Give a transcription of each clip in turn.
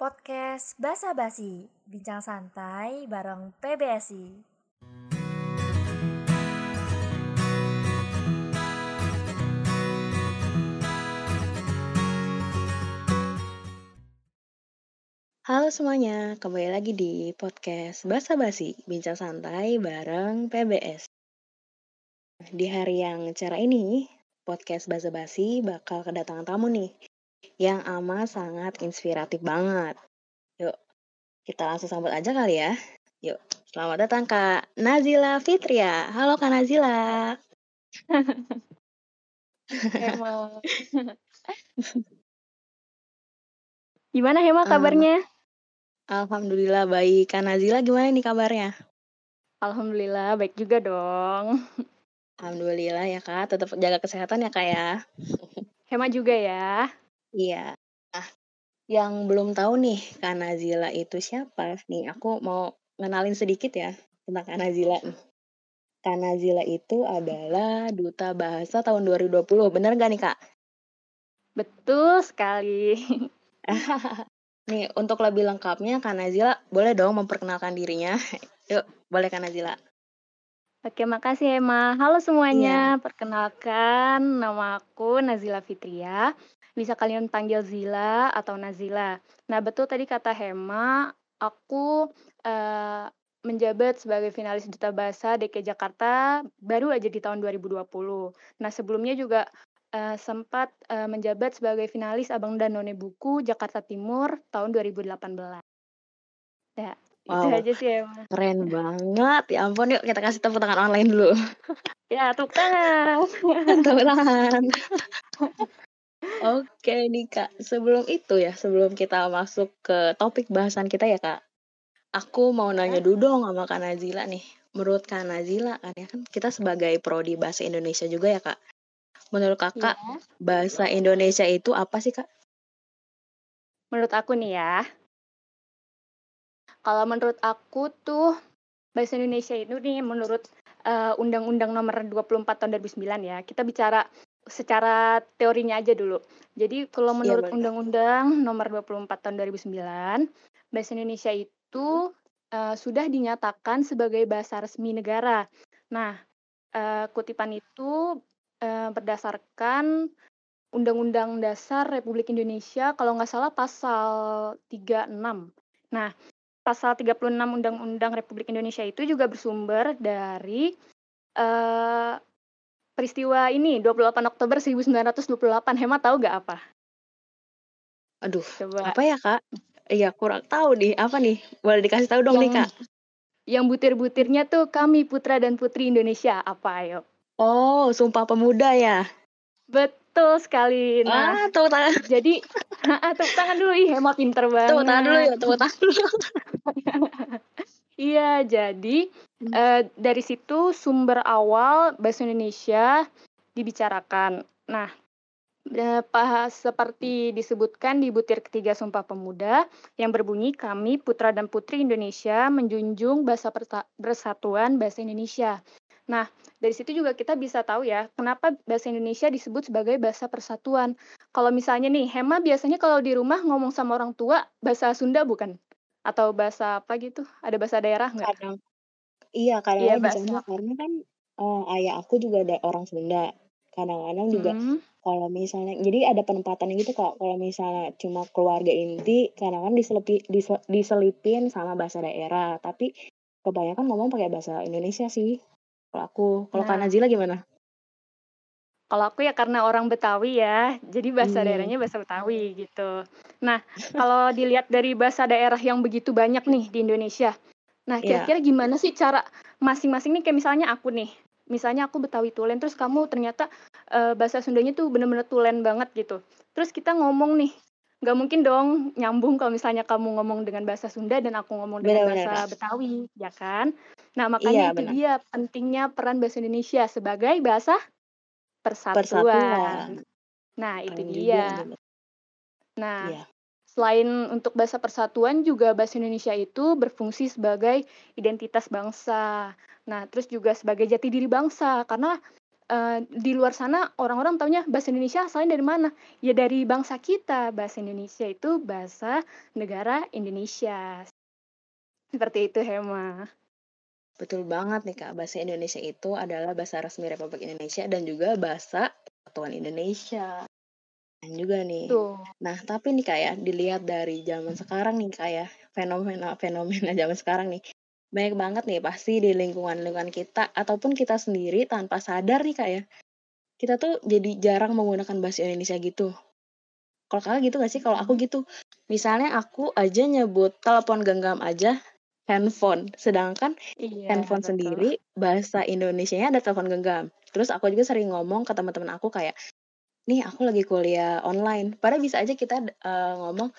Podcast Bahasa Basi, bincang santai bareng PBSI. Halo semuanya, kembali lagi di podcast Bahasa Basi, bincang santai bareng PBS. Di hari yang cerah ini, podcast Bahasa Basi bakal kedatangan tamu nih, yang amat sangat inspiratif banget. Yuk, kita langsung sambut aja kali ya. Yuk, selamat datang Kak Nazila Fitria. Halo Kak Nazila. Halo. Gimana Hema kabarnya? Alhamdulillah baik. Kak Nazila gimana nih kabarnya? Alhamdulillah baik juga dong. Alhamdulillah ya Kak, tetap jaga kesehatan ya Kak ya. Hema juga ya. Iya. Nah, yang belum tahu nih Kak Nazila itu siapa nih? Aku mau ngenalin sedikit ya tentang Kak Nazila. Kak Nazila itu adalah Duta Bahasa tahun 2020. Benar gak nih Kak? Betul sekali. Nih, untuk lebih lengkapnya Kak Nazila boleh dong memperkenalkan dirinya. Yuk, boleh Kak Nazila. Oke, makasih Emma. Halo semuanya, Perkenalkan nama aku Nazila Fitria. Bisa kalian panggil Zila atau Nazila. Nah, betul tadi kata Hema, aku menjabat sebagai finalis Duta Bahasa DKI Jakarta baru aja di tahun 2020. Nah, sebelumnya juga sempat menjabat sebagai finalis Abang dan Noni Buku Jakarta Timur tahun 2018. Ya, wow, itu aja sih ya. Keren banget. Ya ampun, yuk kita kasih tepuk tangan online dulu. Ya, tepuk tangan. Tepuk tangan. Oke nih Kak, sebelum itu ya, sebelum kita masuk ke topik bahasan kita ya Kak, aku mau nanya dulu dong sama Kak Nazila nih. Menurut Kak Nazila kan ya, kan kita sebagai prodi Bahasa Indonesia juga ya Kak. Menurut Kakak, bahasa Indonesia itu apa sih Kak? Menurut aku nih ya, kalau menurut aku tuh bahasa Indonesia itu nih menurut Undang-Undang Nomor 24 Tahun 2009 ya, kita bicara secara teorinya aja dulu. Jadi kalau menurut Undang-Undang Nomor 24 Tahun 2009, bahasa Indonesia itu sudah dinyatakan sebagai bahasa resmi negara. Nah, kutipan itu berdasarkan Undang-Undang Dasar Republik Indonesia, kalau nggak salah pasal 36. Nah, pasal 36 Undang-Undang Republik Indonesia itu juga bersumber dari peristiwa ini, 28 Oktober 1928. Hema tahu nggak apa? Aduh, coba. Apa ya Kak? Iya, kurang tahu nih. Apa nih? Boleh dikasih tahu dong nih Kak. Yang butir-butirnya tuh kami putra dan putri Indonesia. Apa ayo? Oh, Sumpah Pemuda ya? Betul sekali. Nah, tepuk tangan. Jadi, tepuk tangan dulu. Ih, Hema pinter banget. Tepuk tangan dulu ya, tepuk tangan dulu. Iya, jadi dari situ sumber awal bahasa Indonesia dibicarakan. Nah, seperti disebutkan di butir ketiga Sumpah Pemuda yang berbunyi kami putra dan putri Indonesia menjunjung bahasa persatuan bahasa Indonesia. Nah, dari situ juga kita bisa tahu ya, kenapa bahasa Indonesia disebut sebagai bahasa persatuan. Kalau misalnya nih, Hema biasanya kalau di rumah ngomong sama orang tua, bahasa Sunda bukan? Atau bahasa apa gitu? Ada bahasa daerah nggak? Kadang. Iya, kadang-kadang di sana. Karena kan ayah aku juga ada orang Sunda. Kadang-kadang juga, kalau misalnya, jadi ada penempatan gitu Kak. Kalau misalnya cuma keluarga inti, kadang-kadang diselipin sama bahasa daerah. Tapi kebanyakan ngomong pakai bahasa Indonesia sih. Kalau Kak Nazila gimana? Kalau aku ya karena orang Betawi ya, jadi bahasa daerahnya bahasa Betawi gitu. Nah, kalau dilihat dari bahasa daerah yang begitu banyak nih di Indonesia, nah kira-kira gimana sih cara masing-masing nih, kayak misalnya aku Betawi Tulen, terus kamu ternyata bahasa Sundanya tuh bener-bener Tulen banget gitu. Terus kita ngomong nih, nggak mungkin dong nyambung kalau misalnya kamu ngomong dengan bahasa Sunda dan aku ngomong dengan bahasa Betawi, ya kan? Nah, makanya itu dia pentingnya peran bahasa Indonesia sebagai bahasa persatuan. Nah, itu dia. Nah, selain untuk bahasa persatuan juga bahasa Indonesia itu berfungsi sebagai identitas bangsa. Nah, terus juga sebagai jati diri bangsa, karena di luar sana orang-orang taunya bahasa Indonesia asalnya dari mana? Ya dari bangsa kita. Bahasa Indonesia itu bahasa negara Indonesia. Seperti itu, Hema. Betul banget nih, Kak. Bahasa Indonesia itu adalah bahasa resmi Republik Indonesia dan juga bahasa Kesatuan Indonesia. Dan juga nih. Tuh. Nah, tapi nih, Kak, ya, dilihat dari zaman sekarang nih, Kak, ya, fenomena zaman sekarang nih. Banyak banget nih pasti di lingkungan-lingkungan kita ataupun kita sendiri tanpa sadar nih, Kak, ya. Kita tuh jadi jarang menggunakan bahasa Indonesia gitu. Kalau Kakak gitu gak sih? Kalau aku gitu. Misalnya aku aja nyebut telepon genggam aja handphone. Sedangkan iya, handphone betul. Sendiri bahasa Indonesianya ada telepon genggam. Terus aku juga sering ngomong ke teman-teman aku kayak, nih aku lagi kuliah online. Padahal bisa aja kita ngomong,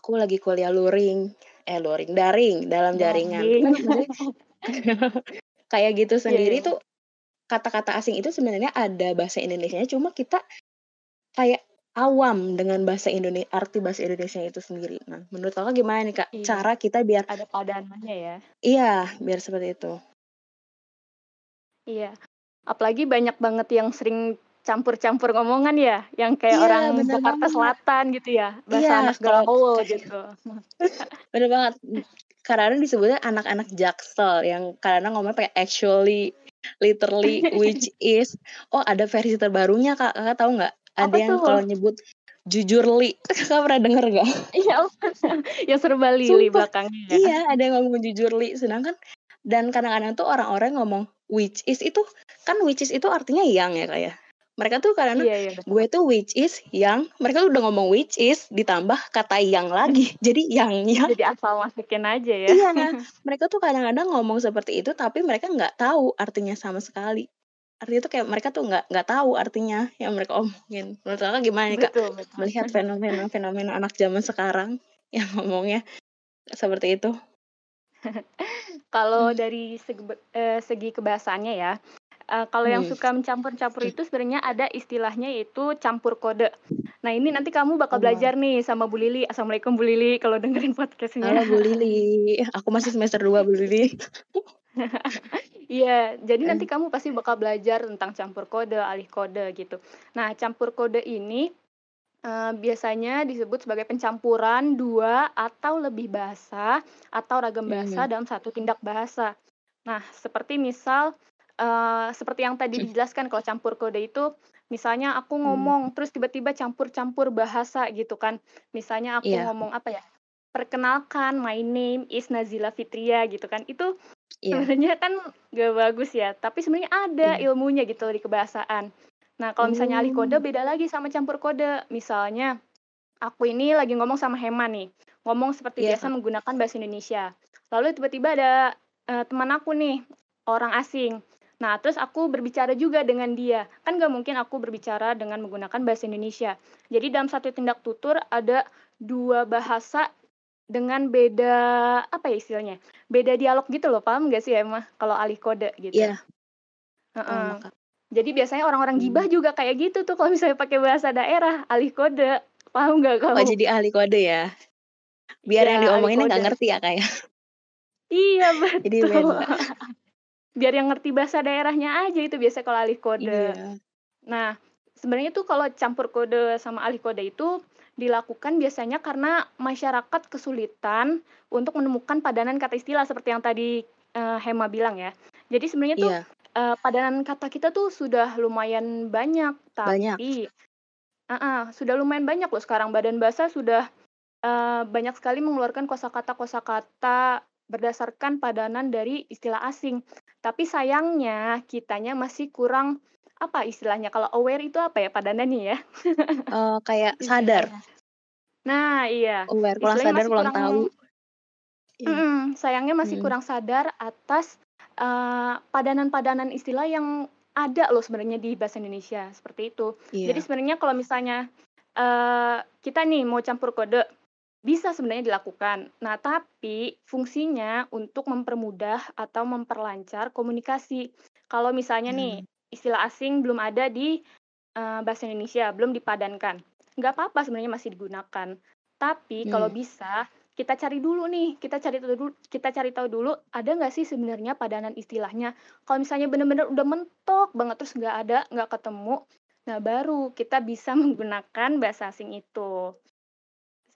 aku lagi kuliah daring dalam jaringan. Kayak gitu sendiri tuh kata-kata asing itu sebenarnya ada bahasa Indonesianya, cuma kita kayak awam dengan bahasa Indonesia, arti bahasa Indonesia itu sendiri. Nah, menurut Kakak gimana nih, Kak? Iya. Cara kita biar ada padanannya ya. Iya, biar seperti itu. Iya. Apalagi banyak banget yang sering campur-campur ngomongan ya, yang kayak orang Jakarta Selatan gitu ya, bahasa anak Gaul gitu. Bener banget. Karena disebutnya anak-anak Jaksel yang karena ngomong pakai actually, literally, which is. Oh, ada versi terbarunya, Kak. Kakak tahu nggak? Ada yang kalau nyebut jujurli. Kakak pernah denger nggak? Iya, yang serba lili belakangnya. Iya, ada yang ngomong jujurli. Sedangkan dan kadang-kadang tuh orang-orang ngomong which is itu kan, which is itu artinya yang ya, Kak, ya. Mereka tuh karena gue tuh which is yang, mereka udah ngomong which is ditambah kata yang lagi. Jadi yang. Jadi asal masukin aja ya. Iya, mereka tuh kadang-kadang ngomong seperti itu tapi mereka nggak tahu artinya sama sekali. Artinya tuh kayak mereka tuh nggak tahu artinya yang mereka omongin. Menurut Kakak gimana nih, Kak? Betul. Melihat fenomena anak zaman sekarang yang ngomongnya seperti itu. Kalau dari segi kebahasaannya ya. Kalau yang suka mencampur-campur itu sebenarnya ada istilahnya yaitu campur kode. Nah ini nanti kamu bakal belajar nih sama Bu Lili. Assalamualaikum Bu Lili kalau dengerin podcastnya. Halo Bu Lili, aku masih semester 2 Bu Lili. Iya, jadi nanti kamu pasti bakal belajar tentang campur kode, alih kode gitu. Nah campur kode ini biasanya disebut sebagai pencampuran dua atau lebih bahasa atau ragam bahasa dalam satu tindak bahasa. Nah seperti misal seperti yang tadi dijelaskan, kalau campur kode itu misalnya aku ngomong terus tiba-tiba campur-campur bahasa gitu kan. Misalnya aku ngomong apa ya? Perkenalkan, my name is Nazila Fitria gitu kan. Itu sebenarnya kan gak bagus ya, tapi sebenarnya ada ilmunya gitu di kebahasaan. Nah, kalau misalnya alih kode beda lagi sama campur kode. Misalnya aku ini lagi ngomong sama Hema nih. Ngomong seperti biasa menggunakan bahasa Indonesia. Lalu tiba-tiba ada teman aku nih, orang asing. Nah, terus aku berbicara juga dengan dia. Kan gak mungkin aku berbicara dengan menggunakan bahasa Indonesia. Jadi dalam satu tindak tutur ada dua bahasa dengan beda, apa ya istilahnya? Beda dialog gitu loh, paham gak sih ya, Emma? Kalau alih kode gitu. Iya. Jadi biasanya orang-orang gibah juga kayak gitu tuh kalau misalnya pakai bahasa daerah, alih kode. Paham gak kamu? Oh, jadi alih kode ya? Biar ya, yang diomonginnya gak ngerti ya, kayak. Iya, betul. Jadi beda. Biar yang ngerti bahasa daerahnya aja itu biasa kalau alih kode. Iya. Nah, sebenarnya tuh kalau campur kode sama alih kode itu dilakukan biasanya karena masyarakat kesulitan untuk menemukan padanan kata istilah seperti yang tadi Hema bilang ya. Jadi sebenarnya tuh padanan kata kita tuh sudah lumayan banyak, tapi sudah lumayan banyak loh sekarang. Badan Bahasa sudah banyak sekali mengeluarkan kosakata-kosakata berdasarkan padanan dari istilah asing. Tapi sayangnya kitanya masih kurang, apa istilahnya, kalau aware itu apa ya padanannya ya? Kayak sadar. Nah iya. Aware, kurang istilahnya sadar, kurang tahu. Sayangnya masih kurang sadar atas padanan-padanan istilah yang ada loh sebenarnya di bahasa Indonesia. Seperti itu. Yeah. Jadi sebenarnya kalau misalnya kita nih mau campur kode, bisa sebenarnya dilakukan. Nah, tapi fungsinya untuk mempermudah atau memperlancar komunikasi. Kalau misalnya nih, istilah asing belum ada di bahasa Indonesia, belum dipadankan. Nggak apa-apa sebenarnya masih digunakan. Tapi kalau bisa, kita cari dulu nih, kita cari tahu dulu ada nggak sih sebenarnya padanan istilahnya. Kalau misalnya benar-benar udah mentok banget terus nggak ada, nggak ketemu, nah baru kita bisa menggunakan bahasa asing itu.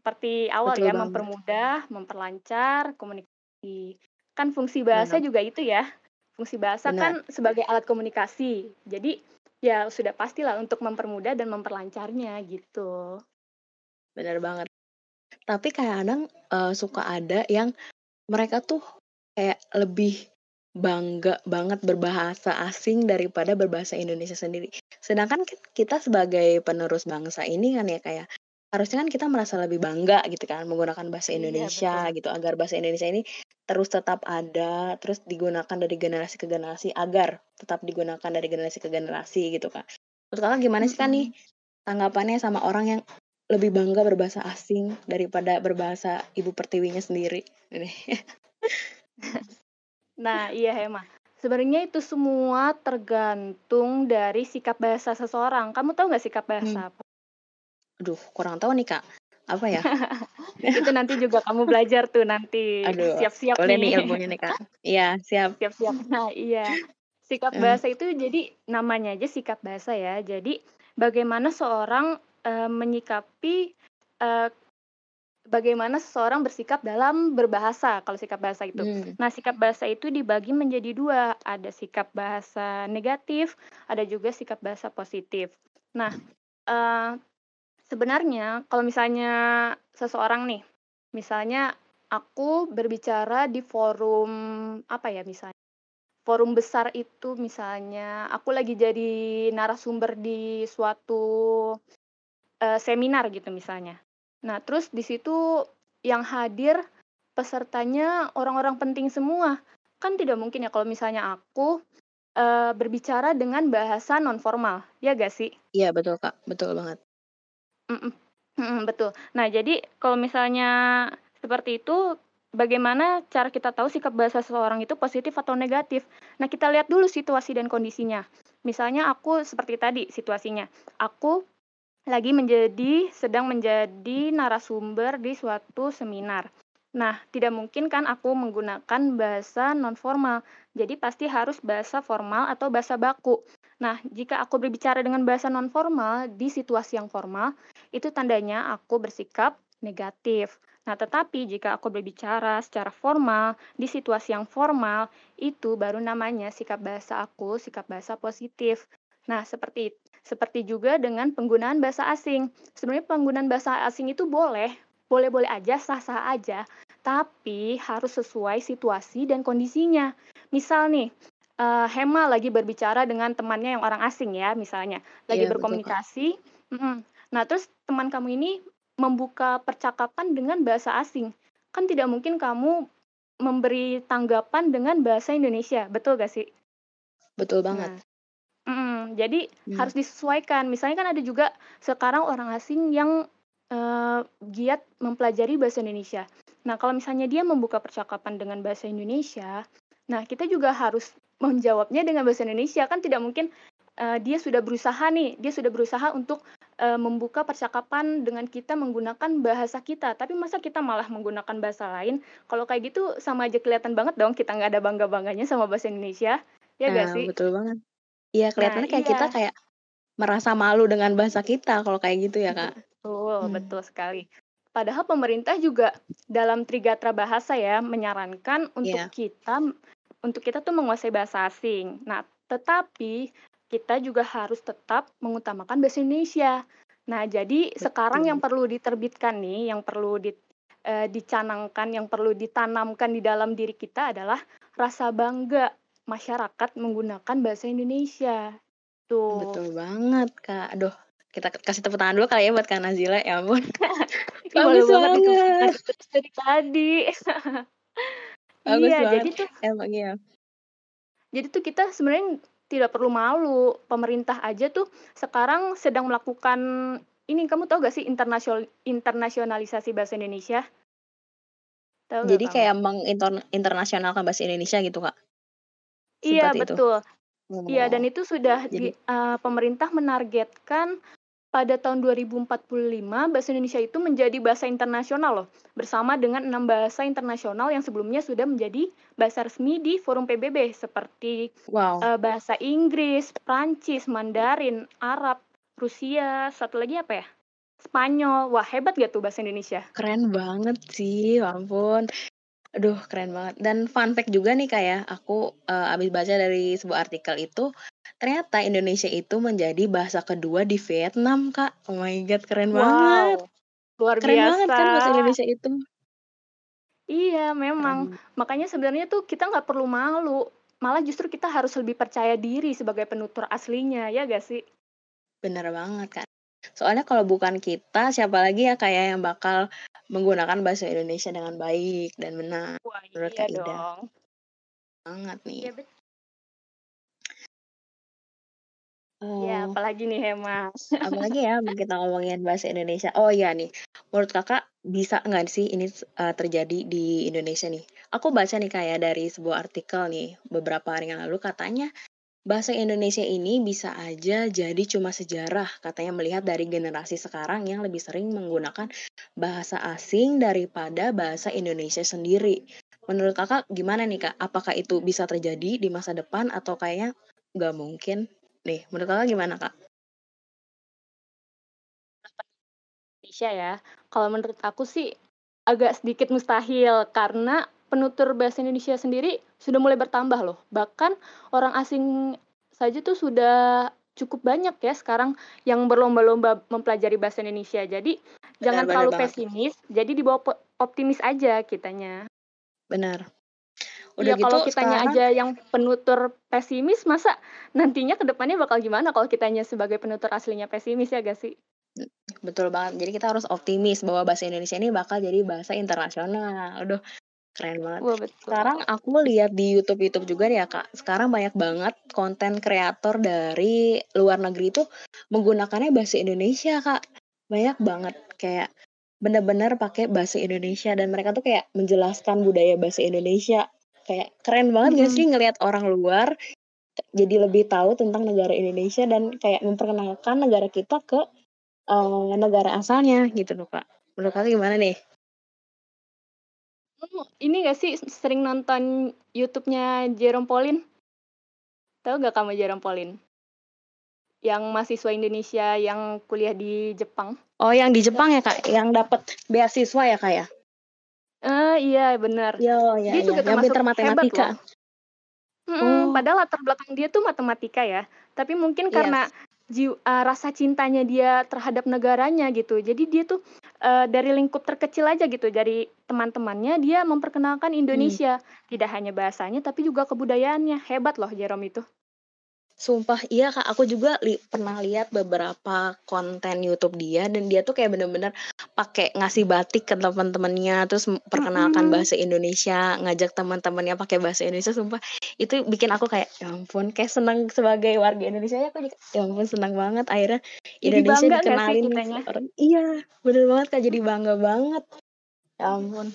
Seperti awal betul ya, banget. Mempermudah, memperlancar komunikasi. Kan fungsi bahasa benar. Juga itu ya. Fungsi bahasa benar. Kan sebagai alat komunikasi. Jadi ya sudah pastilah untuk mempermudah dan memperlancarnya gitu. Benar banget. Tapi kadang suka ada yang mereka tuh kayak lebih bangga banget berbahasa asing daripada berbahasa Indonesia sendiri. Sedangkan kita sebagai penerus bangsa ini kan ya kayak harusnya kan kita merasa lebih bangga gitu kan menggunakan bahasa Indonesia gitu agar bahasa Indonesia ini terus tetap ada, terus digunakan dari generasi ke generasi agar tetap digunakan dari generasi ke generasi gitu kan. Menurut Kakak gimana sih kan nih tanggapannya sama orang yang lebih bangga berbahasa asing daripada berbahasa ibu pertiwinya sendiri. Nah, iya Hema. Sebenarnya itu semua tergantung dari sikap bahasa seseorang. Kamu tahu nggak sikap bahasa apa? Aduh, kurang tahu nih Kak. Apa ya? Itu nanti juga kamu belajar tuh nanti. Aduh, siap-siap boleh nih ilmunya nih Kak. Iya, siap. Siap-siap. Nah, iya. Sikap bahasa itu jadi namanya aja sikap bahasa ya. Jadi bagaimana seorang menyikapi bagaimana seseorang bersikap dalam berbahasa kalau sikap bahasa itu. Nah, sikap bahasa itu dibagi menjadi dua. Ada sikap bahasa negatif, ada juga sikap bahasa positif. Nah, sebenarnya kalau misalnya seseorang nih, misalnya aku berbicara di forum apa ya misalnya, forum besar itu misalnya aku lagi jadi narasumber di suatu seminar gitu misalnya. Nah, terus di situ yang hadir pesertanya orang-orang penting semua. Kan tidak mungkin ya kalau misalnya aku berbicara dengan bahasa non-formal. Ya gak sih? Iya, betul Kak. Betul banget. Betul. Nah, jadi kalau misalnya seperti itu, bagaimana cara kita tahu sikap bahasa seseorang itu positif atau negatif? Nah, kita lihat dulu situasi dan kondisinya. Misalnya aku seperti tadi situasinya. Aku sedang menjadi narasumber di suatu seminar. Nah, tidak mungkin kan aku menggunakan bahasa non-formal, jadi pasti harus bahasa formal atau bahasa baku. Nah, jika aku berbicara dengan bahasa non-formal di situasi yang formal, itu tandanya aku bersikap negatif. Nah, tetapi jika aku berbicara secara formal di situasi yang formal, itu baru namanya sikap bahasa aku, sikap bahasa positif. Nah, seperti itu. Seperti juga dengan penggunaan bahasa asing. Sebenarnya penggunaan bahasa asing itu boleh-boleh aja, sah-sah aja, tapi harus sesuai situasi dan kondisinya. Misal nih, Hema lagi berbicara dengan temannya yang orang asing ya, misalnya. Lagi berkomunikasi. Nah, terus teman kamu ini membuka percakapan dengan bahasa asing. Kan tidak mungkin kamu memberi tanggapan dengan bahasa Indonesia, betul gak sih? Betul banget. Nah, jadi harus disesuaikan. Misalnya kan ada juga sekarang orang asing yang giat mempelajari bahasa Indonesia. Nah, kalau misalnya dia membuka percakapan dengan bahasa Indonesia, nah kita juga harus menjawabnya dengan bahasa Indonesia. Kan tidak mungkin dia sudah berusaha untuk membuka percakapan dengan kita menggunakan bahasa kita. Tapi masa kita malah menggunakan bahasa lain? Kalau kayak gitu sama aja kelihatan banget dong kita nggak ada bangga-bangganya sama bahasa Indonesia. Ya nggak sih? Betul banget. Iya, kelihatannya kayak kita kayak merasa malu dengan bahasa kita kalau kayak gitu ya, Kak. Betul, betul sekali. Padahal pemerintah juga dalam Trigatra Bahasa ya menyarankan untuk kita tuh menguasai bahasa asing. Nah, tetapi kita juga harus tetap mengutamakan bahasa Indonesia. Nah, jadi sekarang yang perlu diterbitkan nih, yang perlu dicanangkan, yang perlu ditanamkan di dalam diri kita adalah rasa bangga masyarakat menggunakan bahasa Indonesia. Tuh. Betul banget, Kak. Aduh, kita kasih tepuk tangan dulu kali ya buat Kak Nazila. Ya ampun. Bagus banget. Dari tadi. Bagus iya, banget. Jadi tuh, emang iya. Jadi tuh kita sebenarnya tidak perlu malu. Pemerintah aja tuh sekarang sedang melakukan ini, kamu tahu gak sih internasionalisasi bahasa Indonesia? Tahu jadi kayak menginternasionalkan bahasa Indonesia gitu, Kak. Iya, betul. Iya, dan itu sudah pemerintah menargetkan pada tahun 2045, bahasa Indonesia itu menjadi bahasa internasional loh, bersama dengan 6 bahasa internasional yang sebelumnya sudah menjadi bahasa resmi di forum PBB, seperti bahasa Inggris, Prancis, Mandarin, Arab, Rusia, satu lagi apa ya? Spanyol. Wah, hebat gak tuh bahasa Indonesia? Keren banget sih, ampun. Aduh, keren banget. Dan fun fact juga nih, Kak, ya. Aku abis baca dari sebuah artikel itu, ternyata Indonesia itu menjadi bahasa kedua di Vietnam, Kak. Oh my God, keren banget. Luar biasa. Keren banget kan bahasa Indonesia itu. Iya, memang. Makanya sebenarnya tuh kita nggak perlu malu. Malah justru kita harus lebih percaya diri sebagai penutur aslinya, ya gak sih? Bener banget, Kak. Soalnya kalau bukan kita, siapa lagi ya kayak yang bakal menggunakan bahasa Indonesia dengan baik dan benar. Wah, iya menurut Kak Ida. Banget nih. Ya, ya apalagi nih Hema. Apalagi ya kita ngomongin bahasa Indonesia. Oh iya nih, menurut Kakak bisa nggak sih ini terjadi di Indonesia nih? Aku baca nih kayak dari sebuah artikel nih beberapa hari yang lalu katanya. Bahasa Indonesia ini bisa aja jadi cuma sejarah, katanya melihat dari generasi sekarang yang lebih sering menggunakan bahasa asing daripada bahasa Indonesia sendiri. Menurut Kakak gimana nih, Kak? Apakah itu bisa terjadi di masa depan atau kayaknya nggak mungkin? Nih, menurut Kakak gimana, Kak? Indonesia ya, kalau menurut aku sih agak sedikit mustahil karena penutur bahasa Indonesia sendiri sudah mulai bertambah loh. Bahkan orang asing saja tuh sudah cukup banyak ya sekarang yang berlomba-lomba mempelajari bahasa Indonesia. Jadi jangan terlalu pesimis, jadi dibawa optimis aja kitanya. Benar. Udah ya, gitu, kalau kitanya sekarang aja yang penutur pesimis, masa nantinya ke depannya bakal gimana kalau kitanya sebagai penutur aslinya pesimis, ya gak sih? Betul banget. Jadi kita harus optimis bahwa bahasa Indonesia ini bakal jadi bahasa internasional. Aduh, keren banget. Wah, sekarang aku lihat di YouTube juga nih ya, Kak. Sekarang banyak banget konten kreator dari luar negeri itu menggunakannya bahasa Indonesia, Kak. Banyak banget kayak benar-benar pakai bahasa Indonesia dan mereka tuh kayak menjelaskan budaya bahasa Indonesia. Kayak keren banget gak sih ngelihat orang luar jadi lebih tahu tentang negara Indonesia dan kayak memperkenalkan negara kita ke negara asalnya gitu loh, Kak. Menurut Kak gimana nih? Ini gak sih sering nonton YouTube-nya Jerome Polin? Tahu gak kamu Jerome Polin? Yang mahasiswa Indonesia yang kuliah di Jepang. Oh, yang di Jepang ya, Kak? Yang dapat beasiswa ya, Kak, ya? Iya, benar. Dia juga termasuk matematika. Hebat loh. Padahal latar belakang dia tuh matematika ya. Tapi mungkin karena rasa cintanya dia terhadap negaranya gitu. Jadi dia tuh dari lingkup terkecil aja gitu, dari teman-temannya dia memperkenalkan Indonesia. Tidak hanya bahasanya tapi juga kebudayaannya. Hebat loh Jerome itu. Sumpah iya, Kak, aku juga pernah lihat beberapa konten YouTube dia dan dia tuh kayak bener-bener pakai ngasih batik ke teman-temannya, terus perkenalkan bahasa Indonesia, ngajak teman-temannya pakai bahasa Indonesia. Sumpah itu bikin aku kayak ya ampun, kayak senang sebagai warga Indonesia ya, aku ya ampun senang banget akhirnya Indonesia dikenalin orang. Iya, bener banget, Kak, jadi bangga banget. Ya ampun.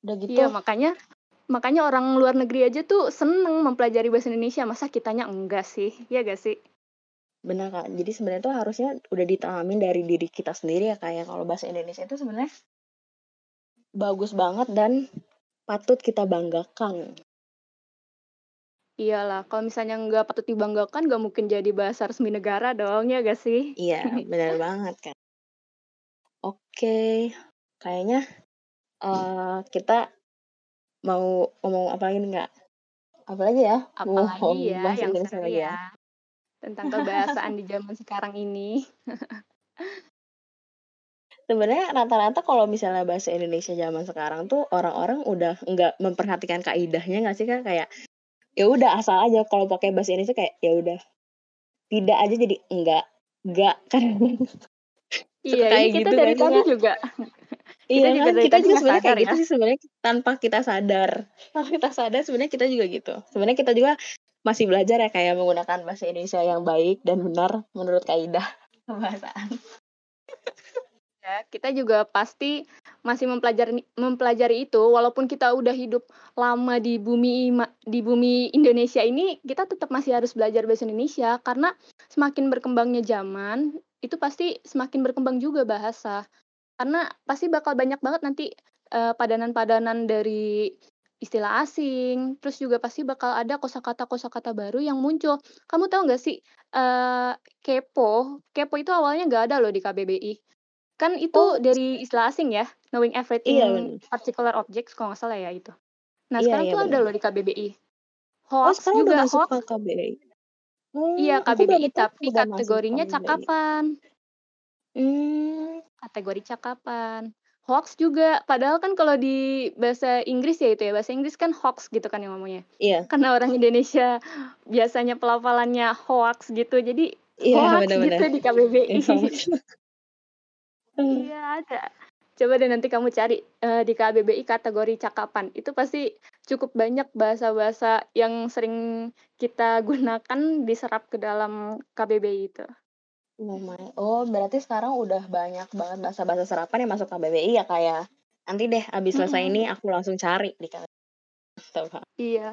Udah gitu. Iya, Makanya orang luar negeri aja tuh seneng mempelajari bahasa Indonesia. Masa kitanya enggak sih? Iya gak sih? Benar, Kak. Jadi sebenarnya tuh harusnya udah ditanamin dari diri kita sendiri ya, kayak kalau bahasa Indonesia itu sebenarnya bagus banget dan patut kita banggakan. Iyalah, kalau misalnya enggak patut dibanggakan, enggak mungkin jadi bahasa resmi negara dong, ya gak sih? Iya, benar banget, Kak. Oke, kayaknya kita mau ngomong apa lagi enggak? Apalagi ya? Apalagi ya yang seru ya. Tentang kebahasaan di zaman sekarang ini. Sebenarnya rata-rata kalau misalnya bahasa Indonesia zaman sekarang tuh orang-orang udah enggak memperhatikan kaidahnya enggak sih, Kak? Kayak ya udah asal aja kalau pakai bahasa Indonesia kayak ya udah. Tidak aja jadi enggak kan. Iya, kayak kita gitu dari tadi juga. Iya, kita juga sebenarnya kayak gitu sih sebenarnya tanpa kita sadar sebenarnya kita juga gitu. Sebenarnya kita juga masih belajar ya kayak menggunakan bahasa Indonesia yang baik dan benar menurut kaidah kebahasaan. Ya, kita juga pasti masih mempelajari itu walaupun kita udah hidup lama di bumi Indonesia ini, kita tetap masih harus belajar bahasa Indonesia karena semakin berkembangnya zaman, itu pasti semakin berkembang juga bahasa. Karena pasti bakal banyak banget nanti padanan-padanan dari istilah asing, terus juga pasti bakal ada kosakata-kosakata baru yang muncul. Kamu tahu nggak sih, kepo? Kepo itu awalnya nggak ada loh di KBBI. Kan itu dari istilah asing ya, knowing everything particular objects, kalau nggak salah ya itu. Nah sekarang tuh ada loh di KBBI. Hoax juga hoax. Iya KBBI, tapi kategorinya cakapan. Kategori cakapan. Hoax juga, padahal kan kalau di bahasa Inggris ya itu ya, bahasa Inggris kan hoax gitu kan yang ngomongnya. Iya. Karena orang Indonesia biasanya pelafalannya hoax gitu, jadi hoax bener-bener. Gitu di KBBI. Iya ada. Coba deh nanti kamu cari di KBBI kategori cakapan, itu pasti cukup banyak bahasa-bahasa yang sering kita gunakan diserap ke dalam KBBI itu. Oh, berarti sekarang udah banyak banget bahasa-bahasa serapan yang masuk KBBI ya, kayak nanti deh abis selesai ini aku langsung cari di KBBI. Iya,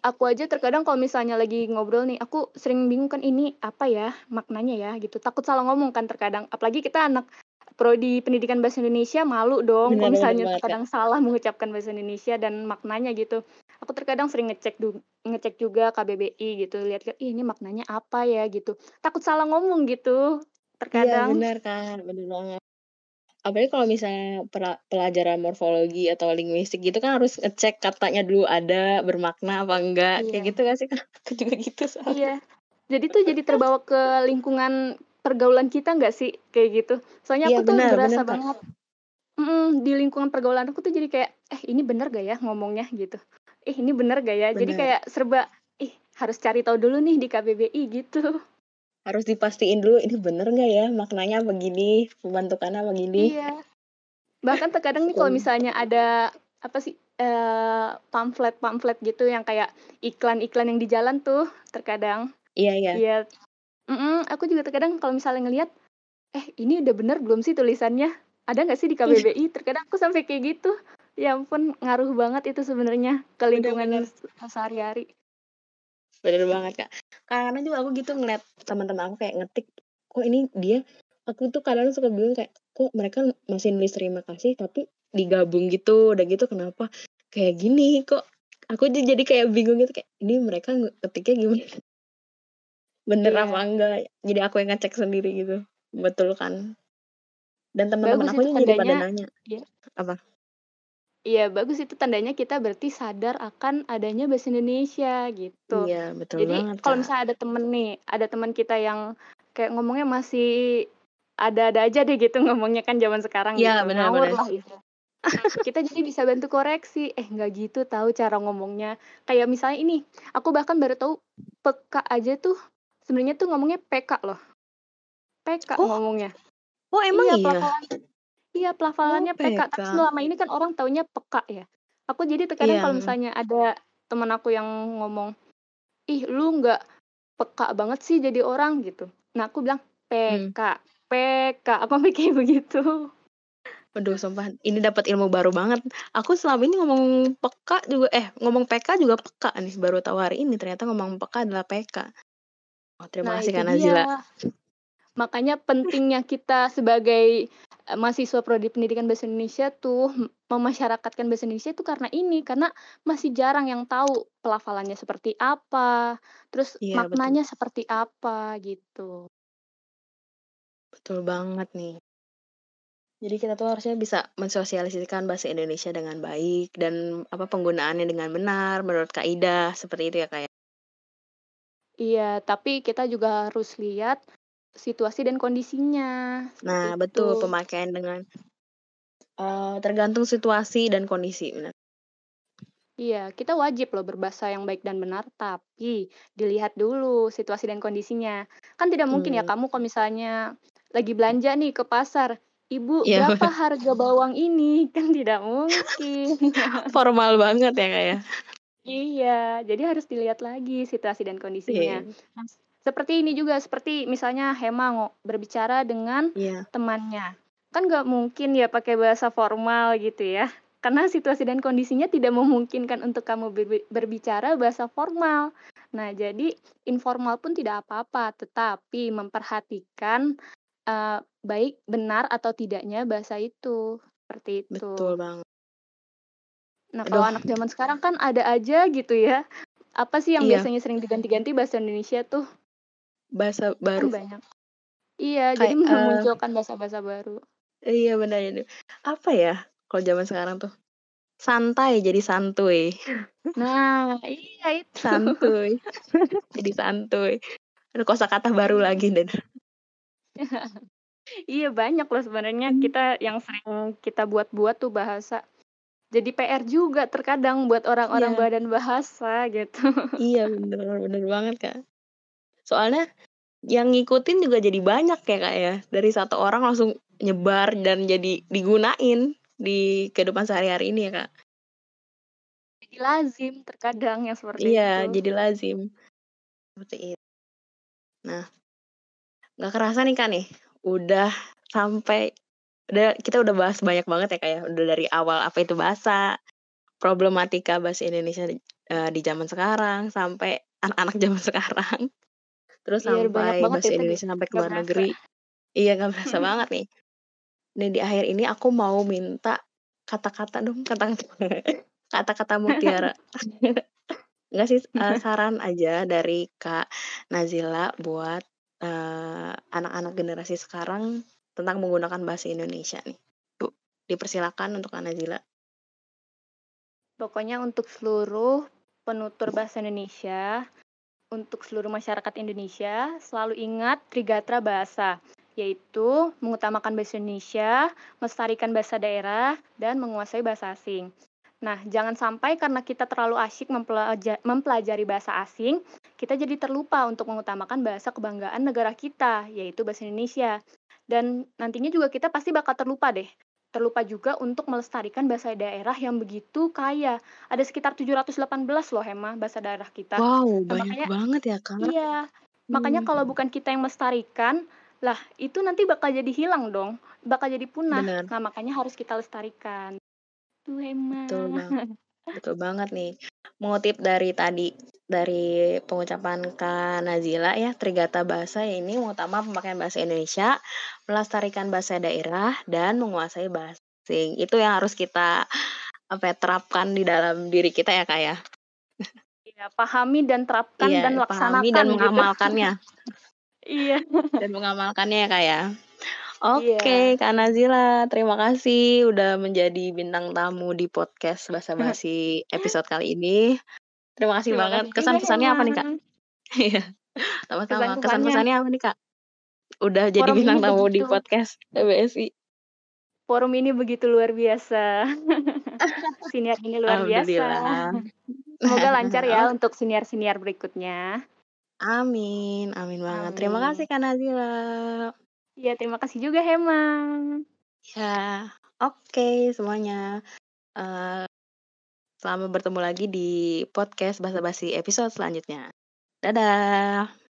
aku aja terkadang kalau misalnya lagi ngobrol nih, aku sering bingung kan ini apa ya maknanya ya gitu. Takut salah ngomong kan terkadang. Apalagi kita anak prodi pendidikan bahasa Indonesia, malu dong kalau misalnya terkadang salah mengucapkan bahasa Indonesia dan maknanya gitu. Aku terkadang sering ngecek juga KBBI gitu, lihat ini maknanya apa ya gitu. Takut salah ngomong gitu terkadang. Iya benar kan, benar banget. Apalagi kalau misalnya pelajaran morfologi atau linguistik gitu kan harus ngecek katanya dulu ada bermakna apa enggak. Iya. Kayak gitu kan sih, aku juga gitu soalnya. Iya. Jadi tuh jadi terbawa ke lingkungan pergaulan kita enggak sih kayak gitu. Soalnya aku tuh berasa banget di lingkungan pergaulan aku tuh jadi kayak ini benar gak ya ngomongnya gitu. Ini benar gak ya? Bener. Jadi kayak serba, harus cari tahu dulu nih di KBBI gitu. Harus dipastiin dulu, ini benar gak ya? Maknanya begini, pembentukannya begini. Iya. Bahkan terkadang nih kalau misalnya ada, pamflet-pamflet gitu yang kayak iklan-iklan yang di jalan tuh, terkadang. Iya. Iya. Aku juga terkadang kalau misalnya ngelihat, ini udah benar belum sih tulisannya? Ada gak sih di KBBI? Terkadang aku sampai kayak gitu. Ya ampun, ngaruh banget itu sebenarnya ke lingkungan sehari-hari. Bener banget, Kak. Karena juga aku gitu ngeliat teman-teman aku kayak ngetik, ini dia, aku tuh kadang suka bingung kayak, kok mereka masih nulis terima kasih, tapi digabung gitu, udah gitu kenapa kayak gini, kok aku jadi kayak bingung gitu, kayak ini mereka ngetiknya gimana? Bener apa enggak? Jadi aku yang ngecek sendiri gitu, betul kan? Dan teman-teman aku jadi pada nanya, apa? Iya, bagus itu tandanya kita berarti sadar akan adanya bahasa Indonesia gitu. Iya, betul. Jadi, banget. Jadi kalau misalnya ada temen nih, ada teman kita yang kayak ngomongnya masih ada-ada aja deh gitu ngomongnya kan zaman sekarang ya, gitu. Iya, benar lah gitu. Kita jadi bisa bantu koreksi. Nggak gitu tahu cara ngomongnya. Kayak misalnya ini, aku bahkan baru tahu PK aja tuh sebenarnya tuh ngomongnya PK loh. PK ngomongnya. Oh, emang iya. Iya, pelafalannya PK. Tapi selama ini kan orang taunya peka ya. Aku jadi terkadang kalau misalnya ada teman aku yang ngomong, lu nggak peka banget sih jadi orang gitu. Nah, aku bilang, PK. Aku mikir begitu. Aduh, sumpah. Ini dapat ilmu baru banget. Aku selama ini ngomong PK juga peka nih. Baru tahu hari ini ternyata ngomong peka adalah PK. Oh, terima kasih Kak Nazila. Makanya pentingnya kita sebagai mahasiswa prodi pendidikan bahasa Indonesia tuh memasyarakatkan bahasa Indonesia itu karena ini, karena masih jarang yang tahu pelafalannya seperti apa, terus maknanya betul. Seperti apa gitu. Betul banget nih. Jadi kita tuh harusnya bisa mensosialisasikan bahasa Indonesia dengan baik dan penggunaannya dengan benar menurut kaidah seperti itu ya kayak. Iya, tapi kita juga harus lihat situasi dan kondisinya. Nah, betul. Pemakaian dengan tergantung situasi dan kondisi. Benar. Iya, kita wajib loh berbahasa yang baik dan benar, tapi dilihat dulu situasi dan kondisinya. Kan tidak mungkin ya kamu kalau misalnya lagi belanja nih ke pasar, Ibu, berapa harga bawang ini? Kan tidak mungkin. Formal banget ya kayak. Iya, jadi harus dilihat lagi situasi dan kondisinya. Yeah. Seperti ini juga, seperti misalnya Hema berbicara dengan temannya. Kan nggak mungkin ya pakai bahasa formal gitu ya. Karena situasi dan kondisinya tidak memungkinkan untuk kamu berbicara bahasa formal. Nah, jadi informal pun tidak apa-apa, tetapi memperhatikan baik benar atau tidaknya bahasa itu. Seperti itu. Betul banget. Nah, kalau anak zaman sekarang kan ada aja gitu ya. Apa sih yang biasanya sering diganti-ganti bahasa Indonesia tuh? Bahasa baru. Kan banyak. Iya, jadi memunculkan bahasa-bahasa baru. Iya, benar ya. Apa ya kalau zaman sekarang tuh? Santai jadi santuy. Nah, iya itu. Santuy. Jadi santuy. Ada kosakata baru lagi, Den. Iya, banyak loh sebenarnya kita yang sering kita buat-buat tuh bahasa. Jadi PR juga terkadang buat orang-orang Badan Bahasa gitu. Iya, benar banget, Kak. Soalnya yang ngikutin juga jadi banyak ya, Kak ya. Dari satu orang langsung nyebar dan jadi digunain di kehidupan sehari-hari ini ya, Kak. Jadi lazim terkadang yang seperti itu. Iya, jadi lazim. Seperti itu. Nah, nggak kerasa nih, Kak, nih. Kita udah bahas banyak banget ya, Kak ya. Udah dari awal apa itu bahasa, problematika bahasa Indonesia di zaman sekarang, sampai anak-anak zaman sekarang. Terus sampai bahasa Indonesia sampai ke luar negeri. Iya, nggak berasa banget nih. Dan di akhir ini aku mau minta kata-kata mutiara. Enggak sih, saran aja dari Kak Nazila buat anak-anak generasi sekarang tentang menggunakan bahasa Indonesia nih. Bu, dipersilakan untuk Kak Nazila. Pokoknya untuk seluruh penutur bahasa Indonesia, untuk seluruh masyarakat Indonesia, selalu ingat Trigatra Bahasa, yaitu mengutamakan bahasa Indonesia, melestarikan bahasa daerah, dan menguasai bahasa asing. Nah, jangan sampai karena kita terlalu asyik mempelajari bahasa asing, kita jadi terlupa untuk mengutamakan bahasa kebanggaan negara kita, yaitu bahasa Indonesia. Dan nantinya juga kita pasti bakal terlupa deh. Terlupa juga untuk melestarikan bahasa daerah yang begitu kaya. Ada sekitar 718 loh, Hema, bahasa daerah kita. Wow, banyak banget ya, Kak. Iya, makanya kalau bukan kita yang melestarikan, lah itu nanti bakal jadi hilang dong, bakal jadi punah. Bener. Nah, makanya harus kita lestarikan. Tuh, Hema. Betul banget nih. Mengutip dari tadi, dari pengucapan Kak Nazila ya, Trigatra Bahasa ini utama pemakaian bahasa Indonesia, melestarikan bahasa daerah, dan menguasai bahasa asing. Itu yang harus kita terapkan di dalam diri kita ya, Kak ya. Iya, pahami dan terapkan dan laksanakan. Pahami dan mengamalkannya. Iya. Dan mengamalkannya ya, Kak ya. Oke, Kak Nazila, terima kasih udah menjadi bintang tamu di podcast Bahasa Basi episode kali ini. Terima kasih banget. Kesan-pesannya apa nih, Kak? Iya. Sama-sama. Kesan-pesannya apa nih, Kak? Udah jadi forum bintang tamu di podcast PBSI. Forum ini begitu luar biasa. Siniar ini luar biasa. Semoga lancar ya untuk siniar-siniar berikutnya. Amin banget. Terima kasih, Kak Nazila. Ya, terima kasih juga, Hema. Ya, oke semuanya. Selamat bertemu lagi di podcast Bahasa Basi episode selanjutnya. Dadah!